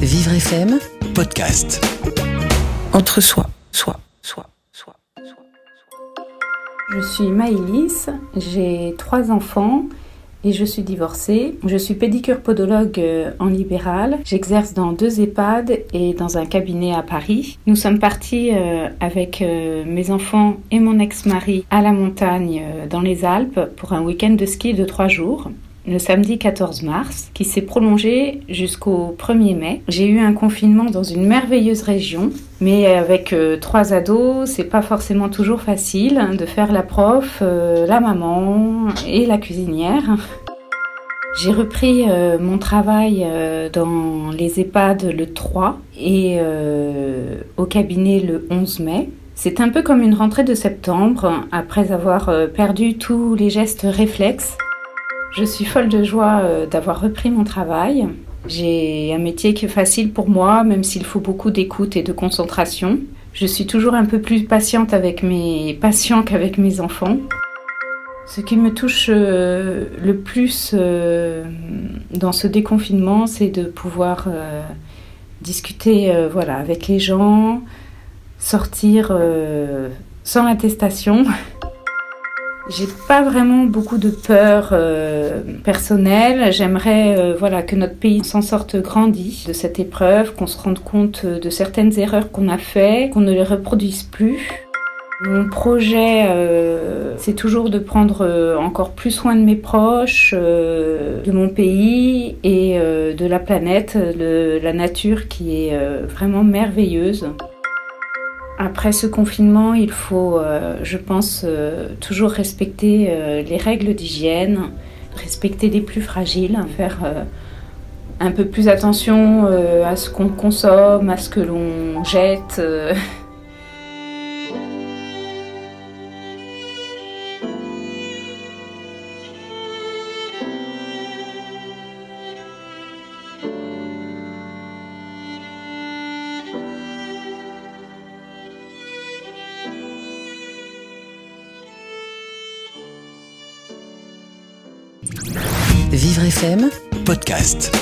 Vivre FM podcast. Entre soi. Je suis Maïlys, j'ai 3 enfants et je suis divorcée. Je suis pédicure-podologue en libéral. J'exerce dans 2 EHPAD et dans un cabinet à Paris. Nous sommes partis avec mes enfants et mon ex-mari à la montagne dans les Alpes pour un week-end de ski de 3 jours. Le samedi 14 mars, qui s'est prolongé jusqu'au 1er mai. J'ai eu un confinement dans une merveilleuse région, mais avec 3 ados, c'est pas forcément toujours facile de faire la prof, la maman et la cuisinière. J'ai repris mon travail dans les EHPAD le 3 et au cabinet le 11 mai. C'est un peu comme une rentrée de septembre, après avoir perdu tous les gestes réflexes. Je suis folle de joie d'avoir repris mon travail. J'ai un métier qui est facile pour moi, même s'il faut beaucoup d'écoute et de concentration. Je suis toujours un peu plus patiente avec mes patients qu'avec mes enfants. Ce qui me touche le plus dans ce déconfinement, c'est de pouvoir discuter avec les gens, sortir sans attestation. J'ai pas vraiment beaucoup de peur personnelle. J'aimerais que notre pays s'en sorte grandi de cette épreuve, qu'on se rende compte de certaines erreurs qu'on a faites, qu'on ne les reproduise plus. Mon projet, c'est toujours de prendre encore plus soin de mes proches, de mon pays et de la planète, de la nature qui est vraiment merveilleuse. Après ce confinement, il faut, je pense, toujours respecter les règles d'hygiène, respecter les plus fragiles, faire un peu plus attention à ce qu'on consomme, à ce que l'on jette. Vivre FM podcast.